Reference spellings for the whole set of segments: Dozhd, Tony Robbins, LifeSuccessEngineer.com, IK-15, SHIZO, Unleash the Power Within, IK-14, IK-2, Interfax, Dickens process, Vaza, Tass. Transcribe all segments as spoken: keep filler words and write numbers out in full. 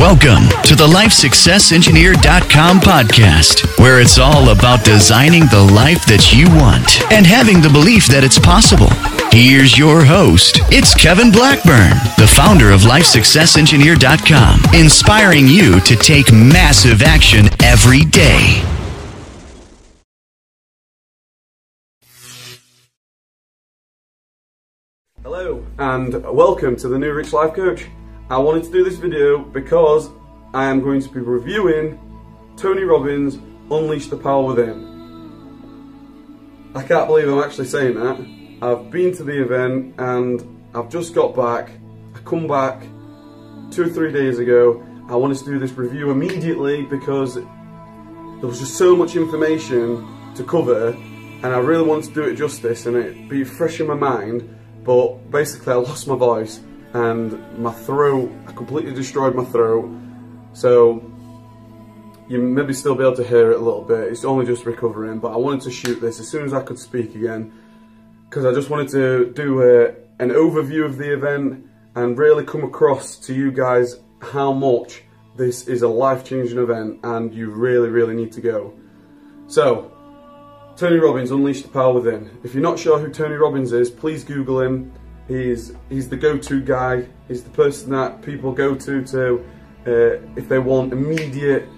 Welcome to the Life Success Engineer dot com podcast, where it's all about designing the life that you want and having the belief that it's possible. Here's your host. It's Kevin Blackburn, the founder of Life Success Engineer dot com, inspiring you to take massive action every day. Hello and welcome to the New Rich Life Coach. I wanted to do this video because I am going to be reviewing Tony Robbins' Unleash the Power Within. I can't believe I'm actually saying that. I've been to the event and I've just got back. I come back two or three days ago. I wanted to do this review immediately because there was just so much information to cover and I really wanted to do it justice and it be fresh in my mind, but basically I lost my voice. And my throat, I completely destroyed my throat, so you maybe still be able to hear it a little bit. It's only just recovering, but I wanted to shoot this as soon as I could speak again because I just wanted to do a, an overview of the event and really come across to you guys how much this is a life-changing event and you really, really need to go. So, Tony Robbins, Unleash the Power Within. If you're not sure who Tony Robbins is, please Google him. He's, he's the go-to guy, he's the person that people go to to uh, if they want immediate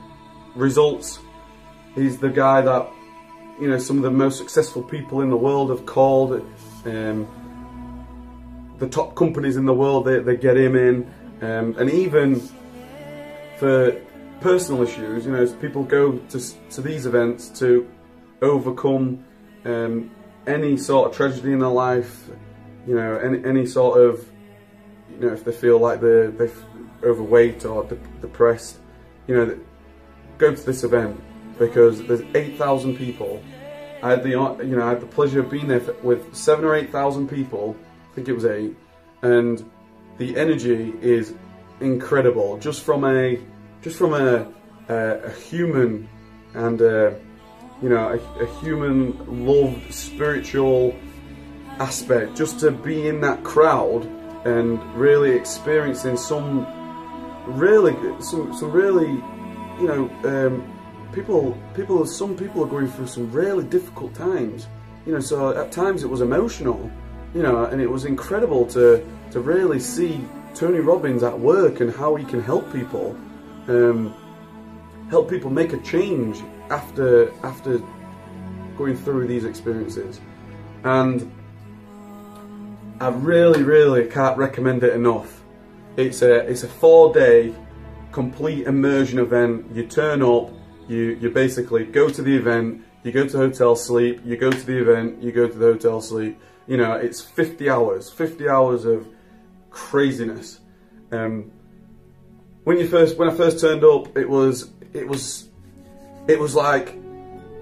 results. He's the guy that, you know, some of the most successful people in the world have called. Um, the top companies in the world, they, they get him in. Um, and even for personal issues, you know, people go to, to these events to overcome um, any sort of tragedy in their life. You know, any, any sort of, you know, if they feel like they're, they're overweight or de depressed, you know, go to this event because there's eight thousand people. I had the, you know, I had the pleasure of being there for, with seven or eight thousand people, I think it was eight, and the energy is incredible. Just from a, just from a, a, a human and, a, you know, a, a human loved spiritual aspect, just to be in that crowd and really experiencing some really some, some really you know um, people people some people are going through some really difficult times, you know, so at times it was emotional, you know, and it was incredible to to really see Tony Robbins at work and how he can help people um, help people make a change after after going through these experiences. And I really, really can't recommend it enough. It's a it's a four-day complete immersion event. You turn up, you you basically go to the event, you go to the hotel, sleep, you go to the event, you go to the hotel, sleep. You know, it's fifty hours, fifty hours of craziness. Um, when you first when I first turned up, it was it was it was like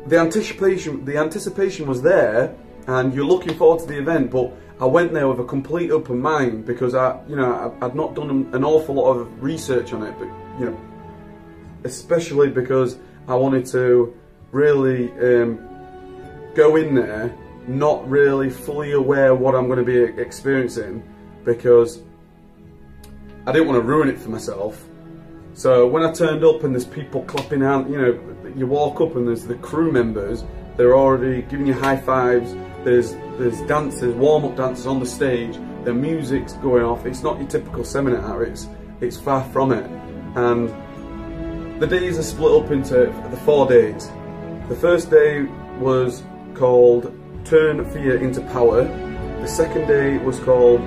the anticipation the anticipation was there, and you're looking forward to the event, but I went there with a complete open mind because I, you know, I, I'd not done an awful lot of research on it, but you know, especially because I wanted to really um, go in there not really fully aware what I'm going to be experiencing because I didn't want to ruin it for myself. So when I turned up and there's people clapping hands, you know, you walk up and there's the crew members, they're already giving you high fives. There's there's dancers, warm-up dancers on the stage. The music's going off. It's not your typical seminar. It's it's far from it. And the days are split up into the four days. The first day was called Turn Fear into Power. The second day was called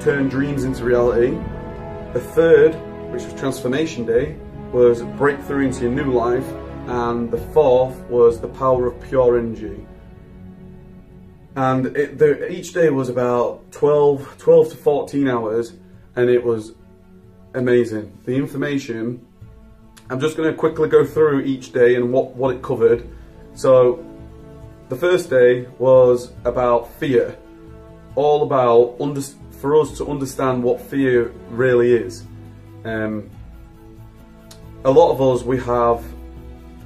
Turn Dreams into Reality. The third, which was Transformation Day, was Breakthrough into Your New Life. And the fourth was The Power of Pure Energy. And it, the, each day was about twelve to fourteen hours, and it was amazing. The information, I'm just going to quickly go through each day and what, what it covered. So the first day was about fear, all about under, for us to understand what fear really is. Um, a lot of us, we have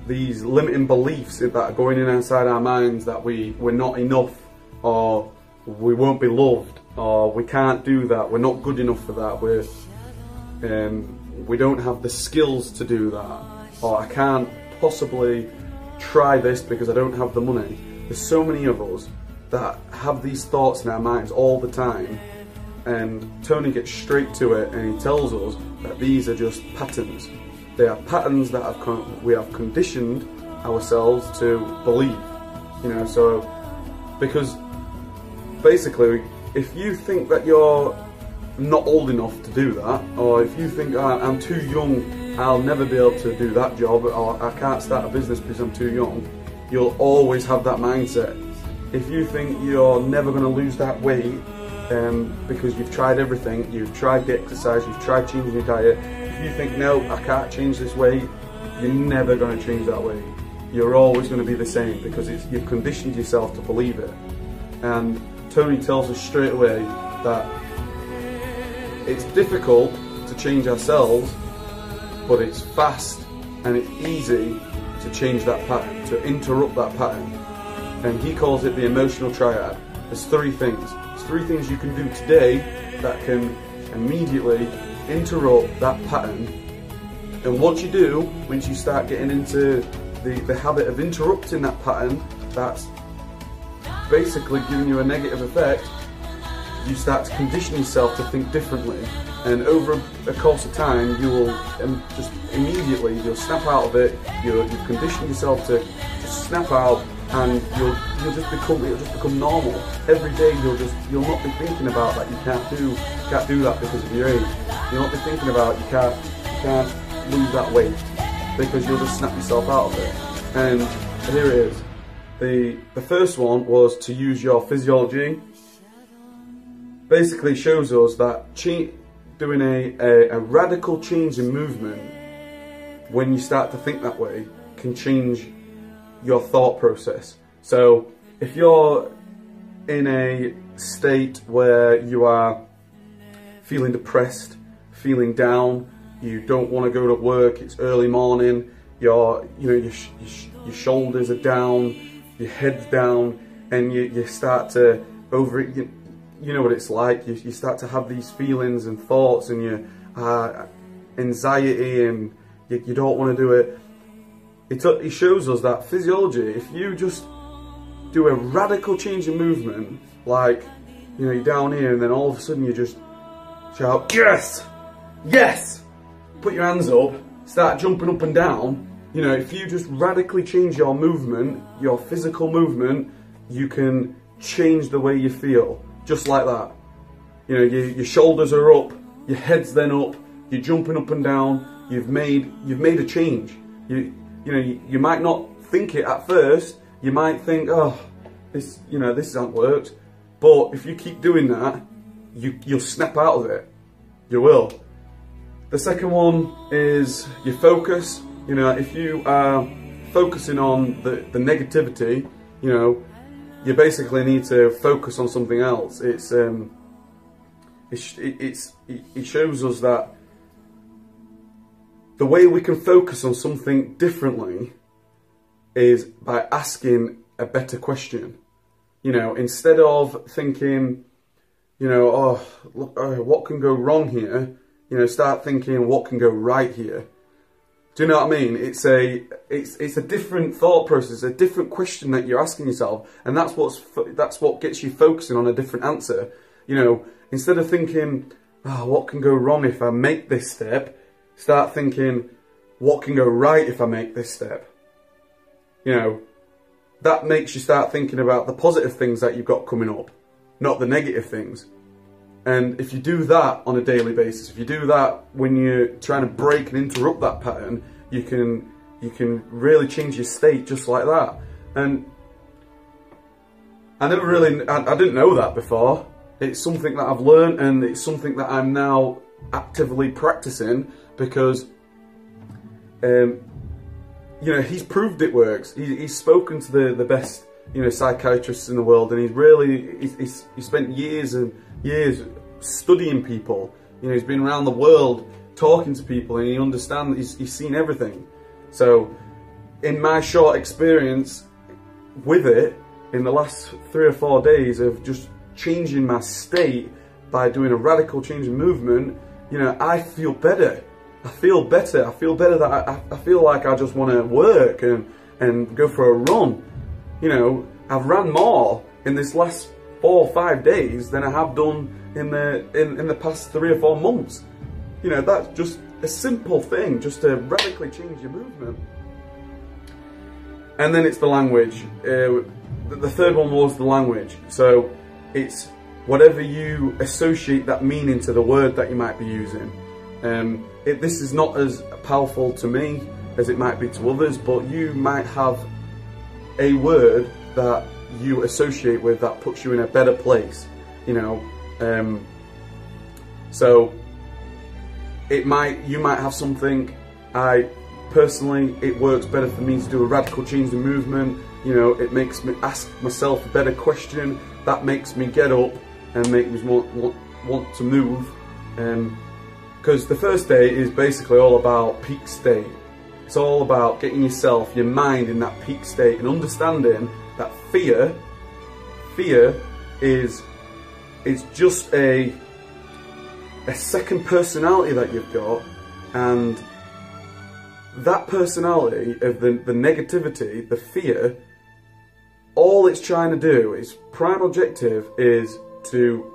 these limiting beliefs that are going in inside our minds that we, we're not enough, or we won't be loved, or we can't do that, we're not good enough for that, we're, um, we don't have the skills to do that, or I can't possibly try this because I don't have the money. There's so many of us that have these thoughts in our minds all the time, and Tony gets straight to it and he tells us that these are just patterns. They are patterns that have con we have conditioned ourselves to believe, you know, so, because basically if you think that you're not old enough to do that, or if you think oh, I'm too young, I'll never be able to do that job, or I can't start a business because I'm too young, you'll always have that mindset. If you think you're never going to lose that weight um, because you've tried everything, you've tried the exercise, you've tried changing your diet, if you think no, I can't change this weight, you're never going to change that weight. You're always going to be the same because it's, you've conditioned yourself to believe it. And Tony tells us straight away that it's difficult to change ourselves, but it's fast and it's easy to change that pattern, to interrupt that pattern. And he calls it the emotional triad. There's three things. There's three things you can do today that can immediately interrupt that pattern. And once you do, once you start getting into the, the habit of interrupting that pattern, that's basically giving you a negative effect, you start to condition yourself to think differently, and over a course of time you will um, just immediately, you'll snap out of it, you'll, you've conditioned yourself to, to snap out, and you'll, you'll, just become, you'll just become normal. Every day you'll, just, you'll not be thinking about that you can't do, can't do that because of your age. You'll not be thinking about you can't, you can't lose that weight, because you'll just snap yourself out of it. And here it is. The, the first one was to use your physiology. Basically shows us that doing a, a, a radical change in movement, when you start to think that way, can change your thought process. So if you're in a state where you are feeling depressed, feeling down, you don't want to go to work, it's early morning, your, you know, your, your, your shoulders are down, your head's down, and you, you start to over you, you know what it's like, you, you start to have these feelings and thoughts and your uh, anxiety, and you, you don't want to do it. It, it shows us that physiology, if you just do a radical change in movement, like, you know, you're down here and then all of a sudden you just shout, yes, yes, put your hands up, start jumping up and down. You know, if you just radically change your movement, your physical movement, you can change the way you feel. Just like that. You know, you, your shoulders are up, your head's then up, you're jumping up and down, you've made you've made a change. You you know, you, you might not think it at first, you might think, oh, this, you know, this hasn't worked. But if you keep doing that, you you'll snap out of it. You will. The second one is your focus. You know, if you are focusing on the, the negativity, you know, you basically need to focus on something else. It's um, it, it, it's it, it shows us that the way we can focus on something differently is by asking a better question. You know, instead of thinking, you know, oh, look, oh, what can go wrong here? You know, start thinking what can go right here. Do you know what I mean? It's a it's it's a different thought process, a different question that you're asking yourself, and that's what's that's what gets you focusing on a different answer. You know, instead of thinking, oh, what can go wrong if I make this step, start thinking, what can go right if I make this step? You know, that makes you start thinking about the positive things that you've got coming up, not the negative things. And if you do that on a daily basis, if you do that when you're trying to break and interrupt that pattern, you can you can really change your state just like that. And I never really, I, I didn't know that before. It's something that I've learned, and it's something that I'm now actively practicing, because um, you know, he's proved it works. He, he's spoken to the the best, you know, psychiatrists in the world, and he's really he's, he's, he spent years and years studying people. You know, he's been around the world talking to people, and he understands, he's, he's seen everything. So in my short experience with it, in the last three or four days of just changing my state by doing a radical change in movement, you know, I feel better. I feel better. I feel better that I, I feel like I just want to work and, and go for a run. You know, I've ran more in this last four or five days than I have done in the in, in the past three or four months. You know, that's just a simple thing, just to radically change your movement. And then it's the language. Uh, the third one was the language. So it's whatever you associate that meaning to the word that you might be using. Um, it, this is not as powerful to me as it might be to others, but you might have a word that you associate with that puts you in a better place, you know. Um, so it might, you might have something. I personally, it works better for me to do a radical change in movement. You know, it makes me ask myself a better question. That makes me get up and make me want want, want to move. Um, Because the first day is basically all about peak state. It's all about getting yourself, your mind in that peak state and understanding that fear, fear is, it's just a, a second personality that you've got, and that personality of the, the negativity, the fear, all it's trying to do, its prime objective is to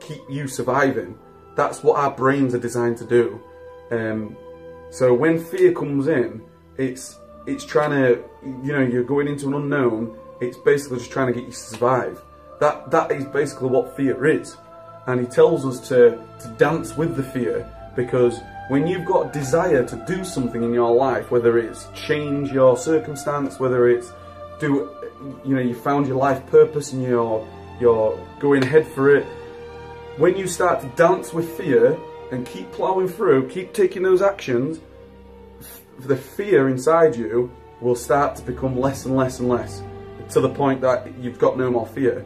keep you surviving. That's what our brains are designed to do. Um, so when fear comes in, it's it's trying to, you know, you're going into an unknown. It's basically just trying to get you to survive. That that is basically what fear is. And he tells us to, to dance with the fear, because when you've got a desire to do something in your life, whether it's change your circumstance, whether it's do, you know, you found your life purpose and you're you're going ahead for it. When you start to dance with fear and keep plowing through, keep taking those actions, the fear inside you will start to become less and less and less, to the point that you've got no more fear.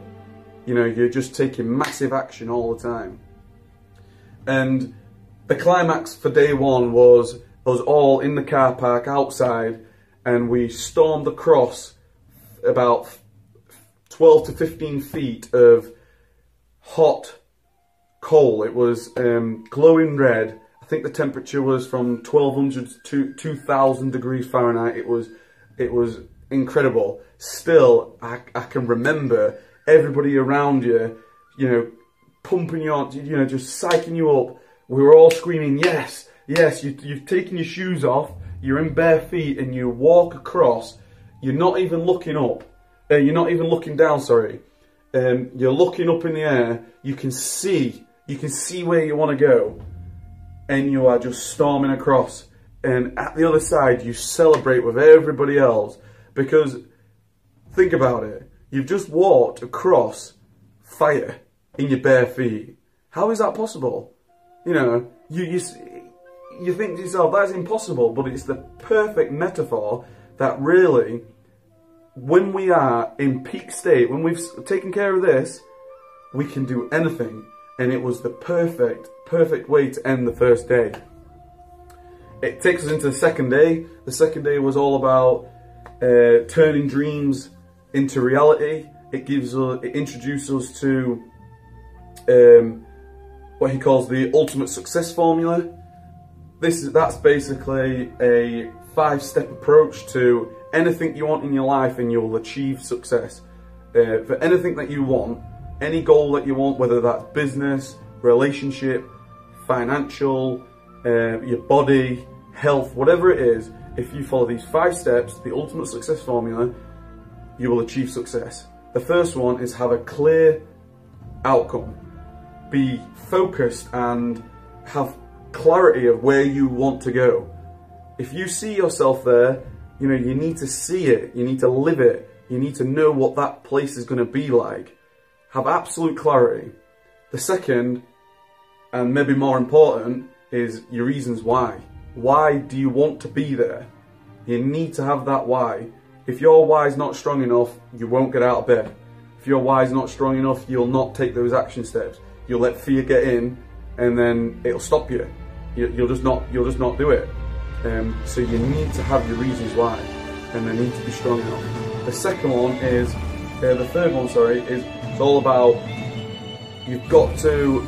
You know, you're just taking massive action all the time. And the climax for day one was us all in the car park outside, and we stormed across about twelve to fifteen feet of hot coal. It was um, glowing red. I think the temperature was from twelve hundred to two thousand degrees Fahrenheit. It was, it was incredible. Still, I, I can remember everybody around you, you know, pumping you on, you know, just psyching you up. We were all screaming, yes, yes, you, you've taken your shoes off, you're in bare feet, and you walk across. You're not even looking up. Uh, you're not even looking down, sorry. Um, you're looking up in the air. You can see. You can see where you want to go, and you are just storming across, and at the other side you celebrate with everybody else, because think about it, you've just walked across fire in your bare feet. How is that possible? You know, you, you, you think to yourself, that's impossible, but it's the perfect metaphor that really, when we are in peak state, when we've taken care of this, we can do anything. And it was the perfect, perfect way to end the first day. It takes us into the second day. The second day was all about uh, turning dreams into reality. It gives us, it introduces us to um, what he calls the ultimate success formula. This is, that's basically a five-step approach to anything you want in your life, and you'll achieve success. Uh, for anything that you want, any goal that you want, whether that's business, relationship, financial, uh, your body, health, whatever it is, if you follow these five steps, the ultimate success formula, you will achieve success. The first one is have a clear outcome. Be focused and have clarity of where you want to go. If you see yourself there, you know, you need to see it, you need to live it, you need to know what that place is going to be like. Have absolute clarity. The second, and maybe more important, is your reasons why. Why do you want to be there? You need to have that why. If your why is not strong enough, you won't get out of bed. If your why is not strong enough, you'll not take those action steps. You'll let fear get in, and then it'll stop you. You'll just not, you'll just not do it. Um, so you need to have your reasons why, and they need to be strong enough. The second one is, uh, the third one, sorry, is all about, you've got to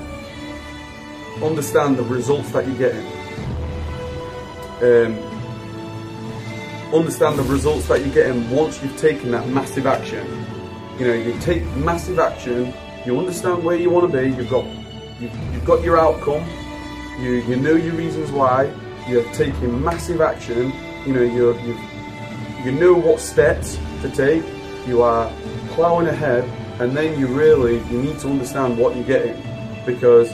understand the results that you're getting. um, understand the results that you're getting once you've taken that massive action. You know, you take massive action, you understand where you want to be, you've got, you've, you've got your outcome, you, you know your reasons why, you're taking massive action, you know, you're, you've, you know what steps to take, you are plowing ahead, and then you really, you need to understand what you're getting, because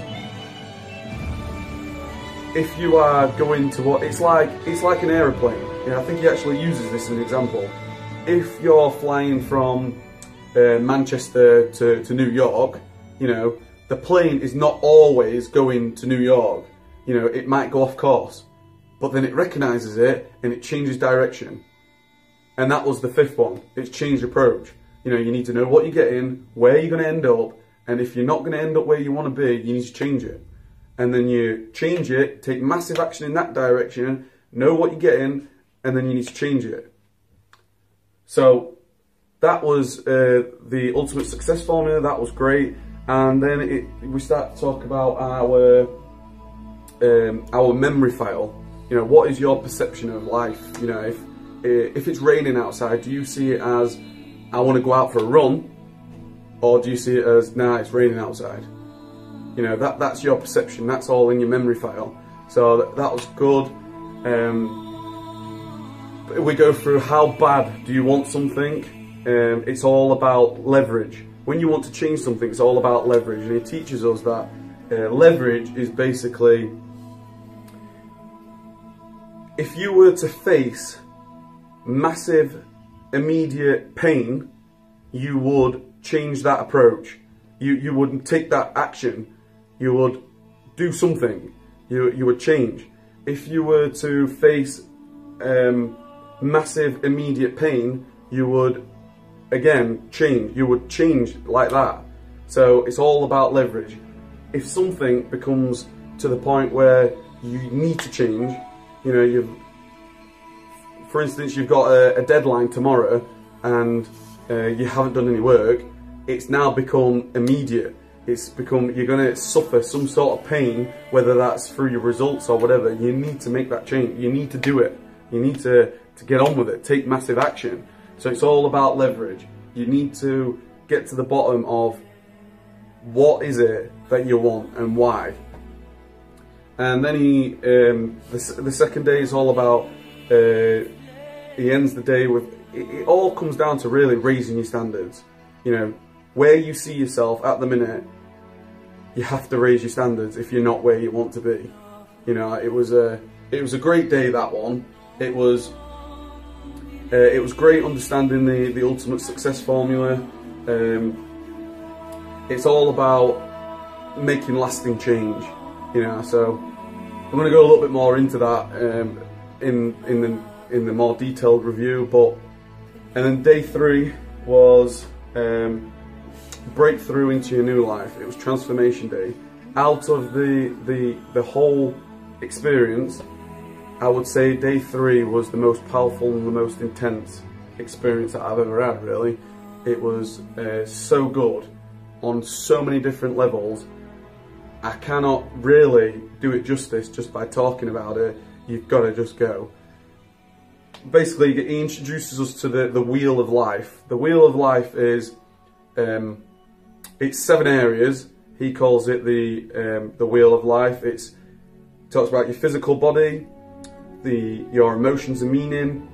if you are going to what, it's like, it's like an aeroplane, you know, I think he actually uses this as an example. If you're flying from uh, Manchester to, to New York, you know, the plane is not always going to New York, you know, it might go off course, but then it recognises it and it changes direction. And that was the fifth one, it's changed approach. You know, you need to know what you're getting, where you're going to end up, and if you're not going to end up where you want to be, you need to change it. And then you change it, take massive action in that direction, know what you're getting, and then you need to change it. So that was uh, the ultimate success formula, that was great. And then it, we start to talk about our, um, our memory file. You know, what is your perception of life? You know, if, if it's raining outside, do you see it as, I want to go out for a run, or do you see it as, nah, it's raining outside? You know, that, that's your perception, that's all in your memory file. So that, that was good. Um, but we go through how bad do you want something. Um, it's all about leverage. When you want to change something, it's all about leverage. And it teaches us that uh, leverage is basically, if you were to face massive immediate pain, you would change that approach, you you wouldn't take that action, you would do something, you, you would change. If you were to face um, massive immediate pain, you would again change, you would change like that. So it's all about leverage. If something becomes to the point where you need to change, you know, you've for instance, you've got a, a deadline tomorrow and uh, you haven't done any work, it's now become immediate. It's become, you're going to suffer some sort of pain, whether that's through your results or whatever. You need to make that change. You need to do it. You need to, to get on with it, take massive action. So it's all about leverage. You need to get to the bottom of what is it that you want and why. And then he, um, the, the second day is all about, uh, he ends the day with, it, it all comes down to really raising your standards. You know, where you see yourself at the minute, you have to raise your standards if you're not where you want to be. You know, it was a, it was a great day, that one. It was, uh, it was great understanding the, the ultimate success formula. Um, it's all about making lasting change, you know, so I'm going to go a little bit more into that, um, in in the in the more detailed review. But and then day three was um, breakthrough into your new life. It was transformation day. Out of the the the whole experience, I would say day three was the most powerful and the most intense experience that I've ever had. Really, it was uh, so good on so many different levels. I cannot really do it justice just by talking about it. You've got to just go. Basically, he introduces us to the, the wheel of life. The wheel of life is, um, it's seven areas. He calls it the um, the wheel of life. It's, it talks about your physical body, the your emotions and meaning,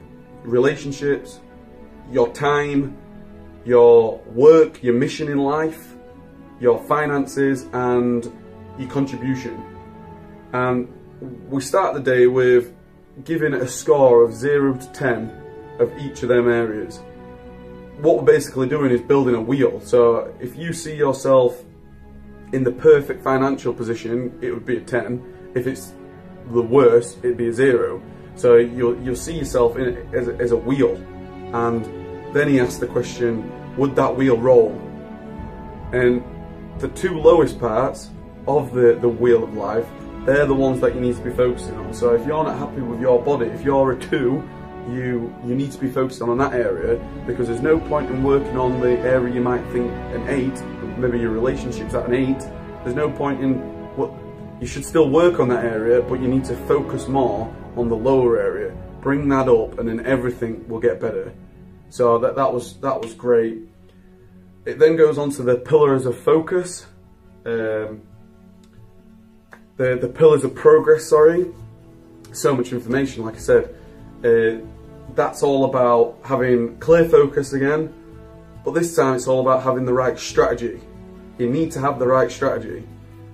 relationships, your time, your work, your mission in life, your finances, and your contribution. And we start the day with giving it a score of zero to ten of each of them areas. What we're basically doing is building a wheel. So if you see yourself in the perfect financial position, it would be a ten. If it's the worst, it'd be a zero. So you'll, you'll see yourself in it as a, as a wheel. And then he asks the question, would that wheel roll? And the two lowest parts of the, the wheel of life, they're the ones that you need to be focusing on. So if you're not happy with your body, if you're a two, you you need to be focusing on that area, because there's no point in working on the area you might think an eight, maybe your relationship's at an eight. There's no point in, what, you should still work on that area, but you need to focus more on the lower area, bring that up, and then everything will get better. So that, that was that was great. It then goes on to the pillars of focus, um, the, the pillars of progress, sorry. So much information, like I said. Uh, that's all about having clear focus again, but this time it's all about having the right strategy. You need to have the right strategy.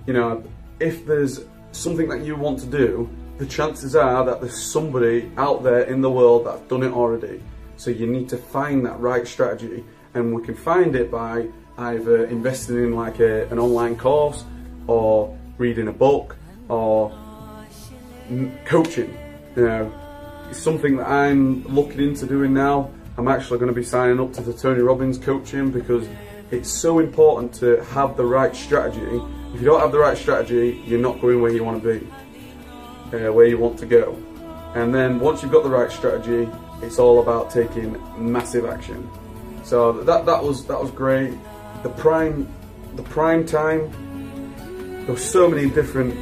You know, if there's something that you want to do, the chances are that there's somebody out there in the world that's done it already. So you need to find that right strategy. And we can find it by either investing in like a, an online course, or reading a book, or m coaching. You know, it's something that I'm looking into doing now. I'm actually going to be signing up to the Tony Robbins coaching, because it's so important to have the right strategy. If you don't have the right strategy, you're not going where you want to be, uh, where you want to go. And then once you've got the right strategy, it's all about taking massive action. So that that was that was great. The prime, the prime time. There were so many different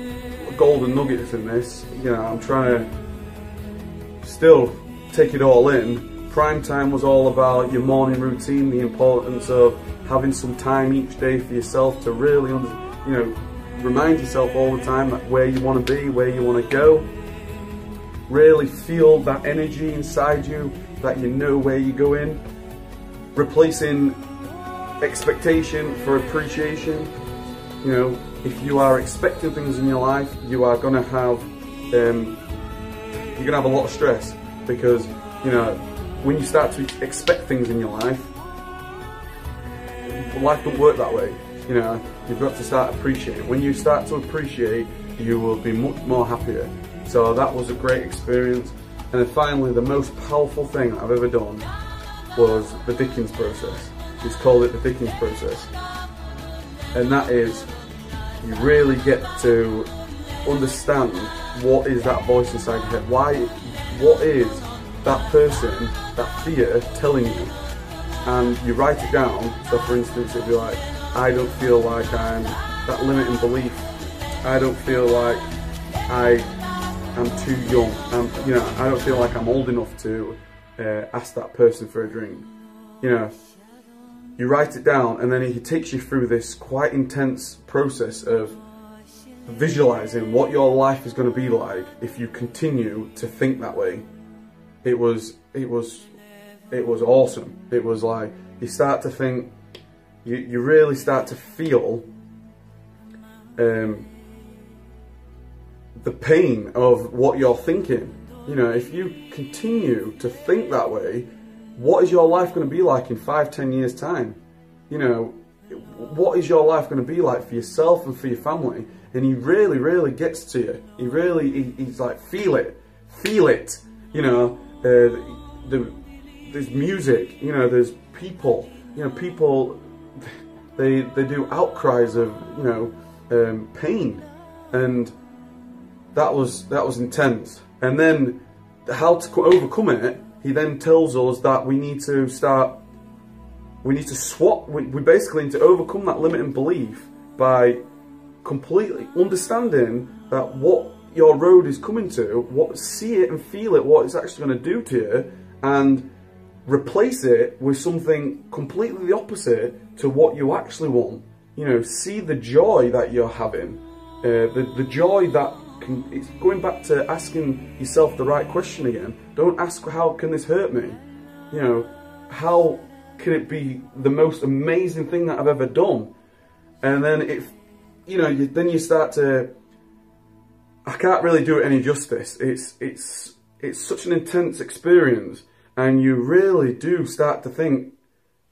golden nuggets in this. You know, I'm trying to still take it all in. Prime time was all about your morning routine, the importance of having some time each day for yourself to really, under, you know, remind yourself all the time that where you want to be, where you want to go. Really feel that energy inside you, that you know where you're going. Replacing expectation for appreciation. You know, if you are expecting things in your life, you are gonna have um, you're gonna have a lot of stress, because you know when you start to expect things in your life, life don't work that way. You know, you've got to start appreciating. When you start to appreciate, you will be much more happier. So that was a great experience. And then finally, the most powerful thing I've ever done was the Dickens process. He's called it the Dickens process. And that is, you really get to understand what is that voice inside your head. Why, what is that person, that fear telling you? And you write it down. So for instance, it'd be like, I don't feel like I'm, that limiting belief. I don't feel like I am too young. I'm, you know, I don't feel like I'm old enough to Uh, ask that person for a drink. You know, you write it down, and then he takes you through this quite intense process of visualizing what your life is going to be like if you continue to think that way. It was, it was, it was awesome. It was like you start to think, you you really start to feel um, the pain of what you're thinking. You know, if you continue to think that way, what is your life going to be like in five, ten years time? You know, what is your life going to be like for yourself and for your family? And he really, really gets to you. He really, he, he's like, feel it, feel it. You know, uh, the, the, there's music. You know, there's people. You know, people, they they do outcries of, you know, um, pain, and that was that was intense. And then how to overcome it, he then tells us that we need to start, we need to swap, we, we basically need to overcome that limiting belief by completely understanding that what your road is coming to, what, see it and feel it, what it's actually going to do to you, and replace it with something completely the opposite to what you actually want. You know, see the joy that you're having, uh, the, the joy that, Can, it's going back to asking yourself the right question again. Don't ask, how can this hurt me? You know, how can it be the most amazing thing that I've ever done? And then if, you know, you, then you start to, I can't really do it any justice. It's, it's, it's such an intense experience, and you really do start to think,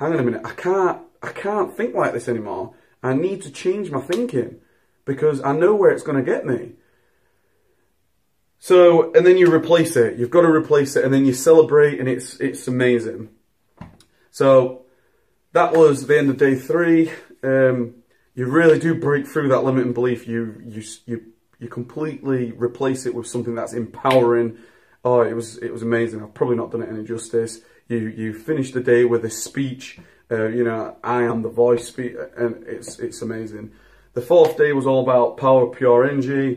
hang on a minute, I can't, I can't think like this anymore. I need to change my thinking, because I know where it's going to get me. So, and then you replace it, you've got to replace it, and then you celebrate, and it's it's amazing. So, that was the end of day three. Um, you really do break through that limiting belief. You, you, you, you completely replace it with something that's empowering. Oh, it was, it was amazing. I've probably not done it any justice. You, you finish the day with a speech, uh, you know, I am the voice speech, and it's, it's amazing. The fourth day was all about power, pure energy.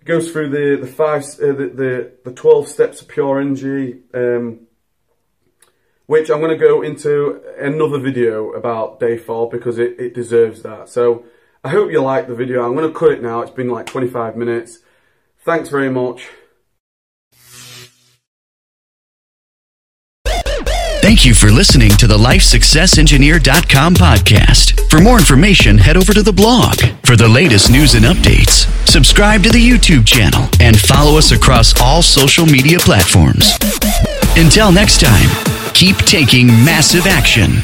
It goes through the the five uh, the, the the twelve steps of pure energy, um, which I'm going to go into another video about day four because it, it deserves that. So I hope you like the video. I'm going to cut it now. It's been like twenty-five minutes. Thanks very much. Thank you for listening to the Life Success Engineer dot com podcast. For more information, head over to the blog. For the latest news and updates, subscribe to the YouTube channel and follow us across all social media platforms. Until next time, keep taking massive action.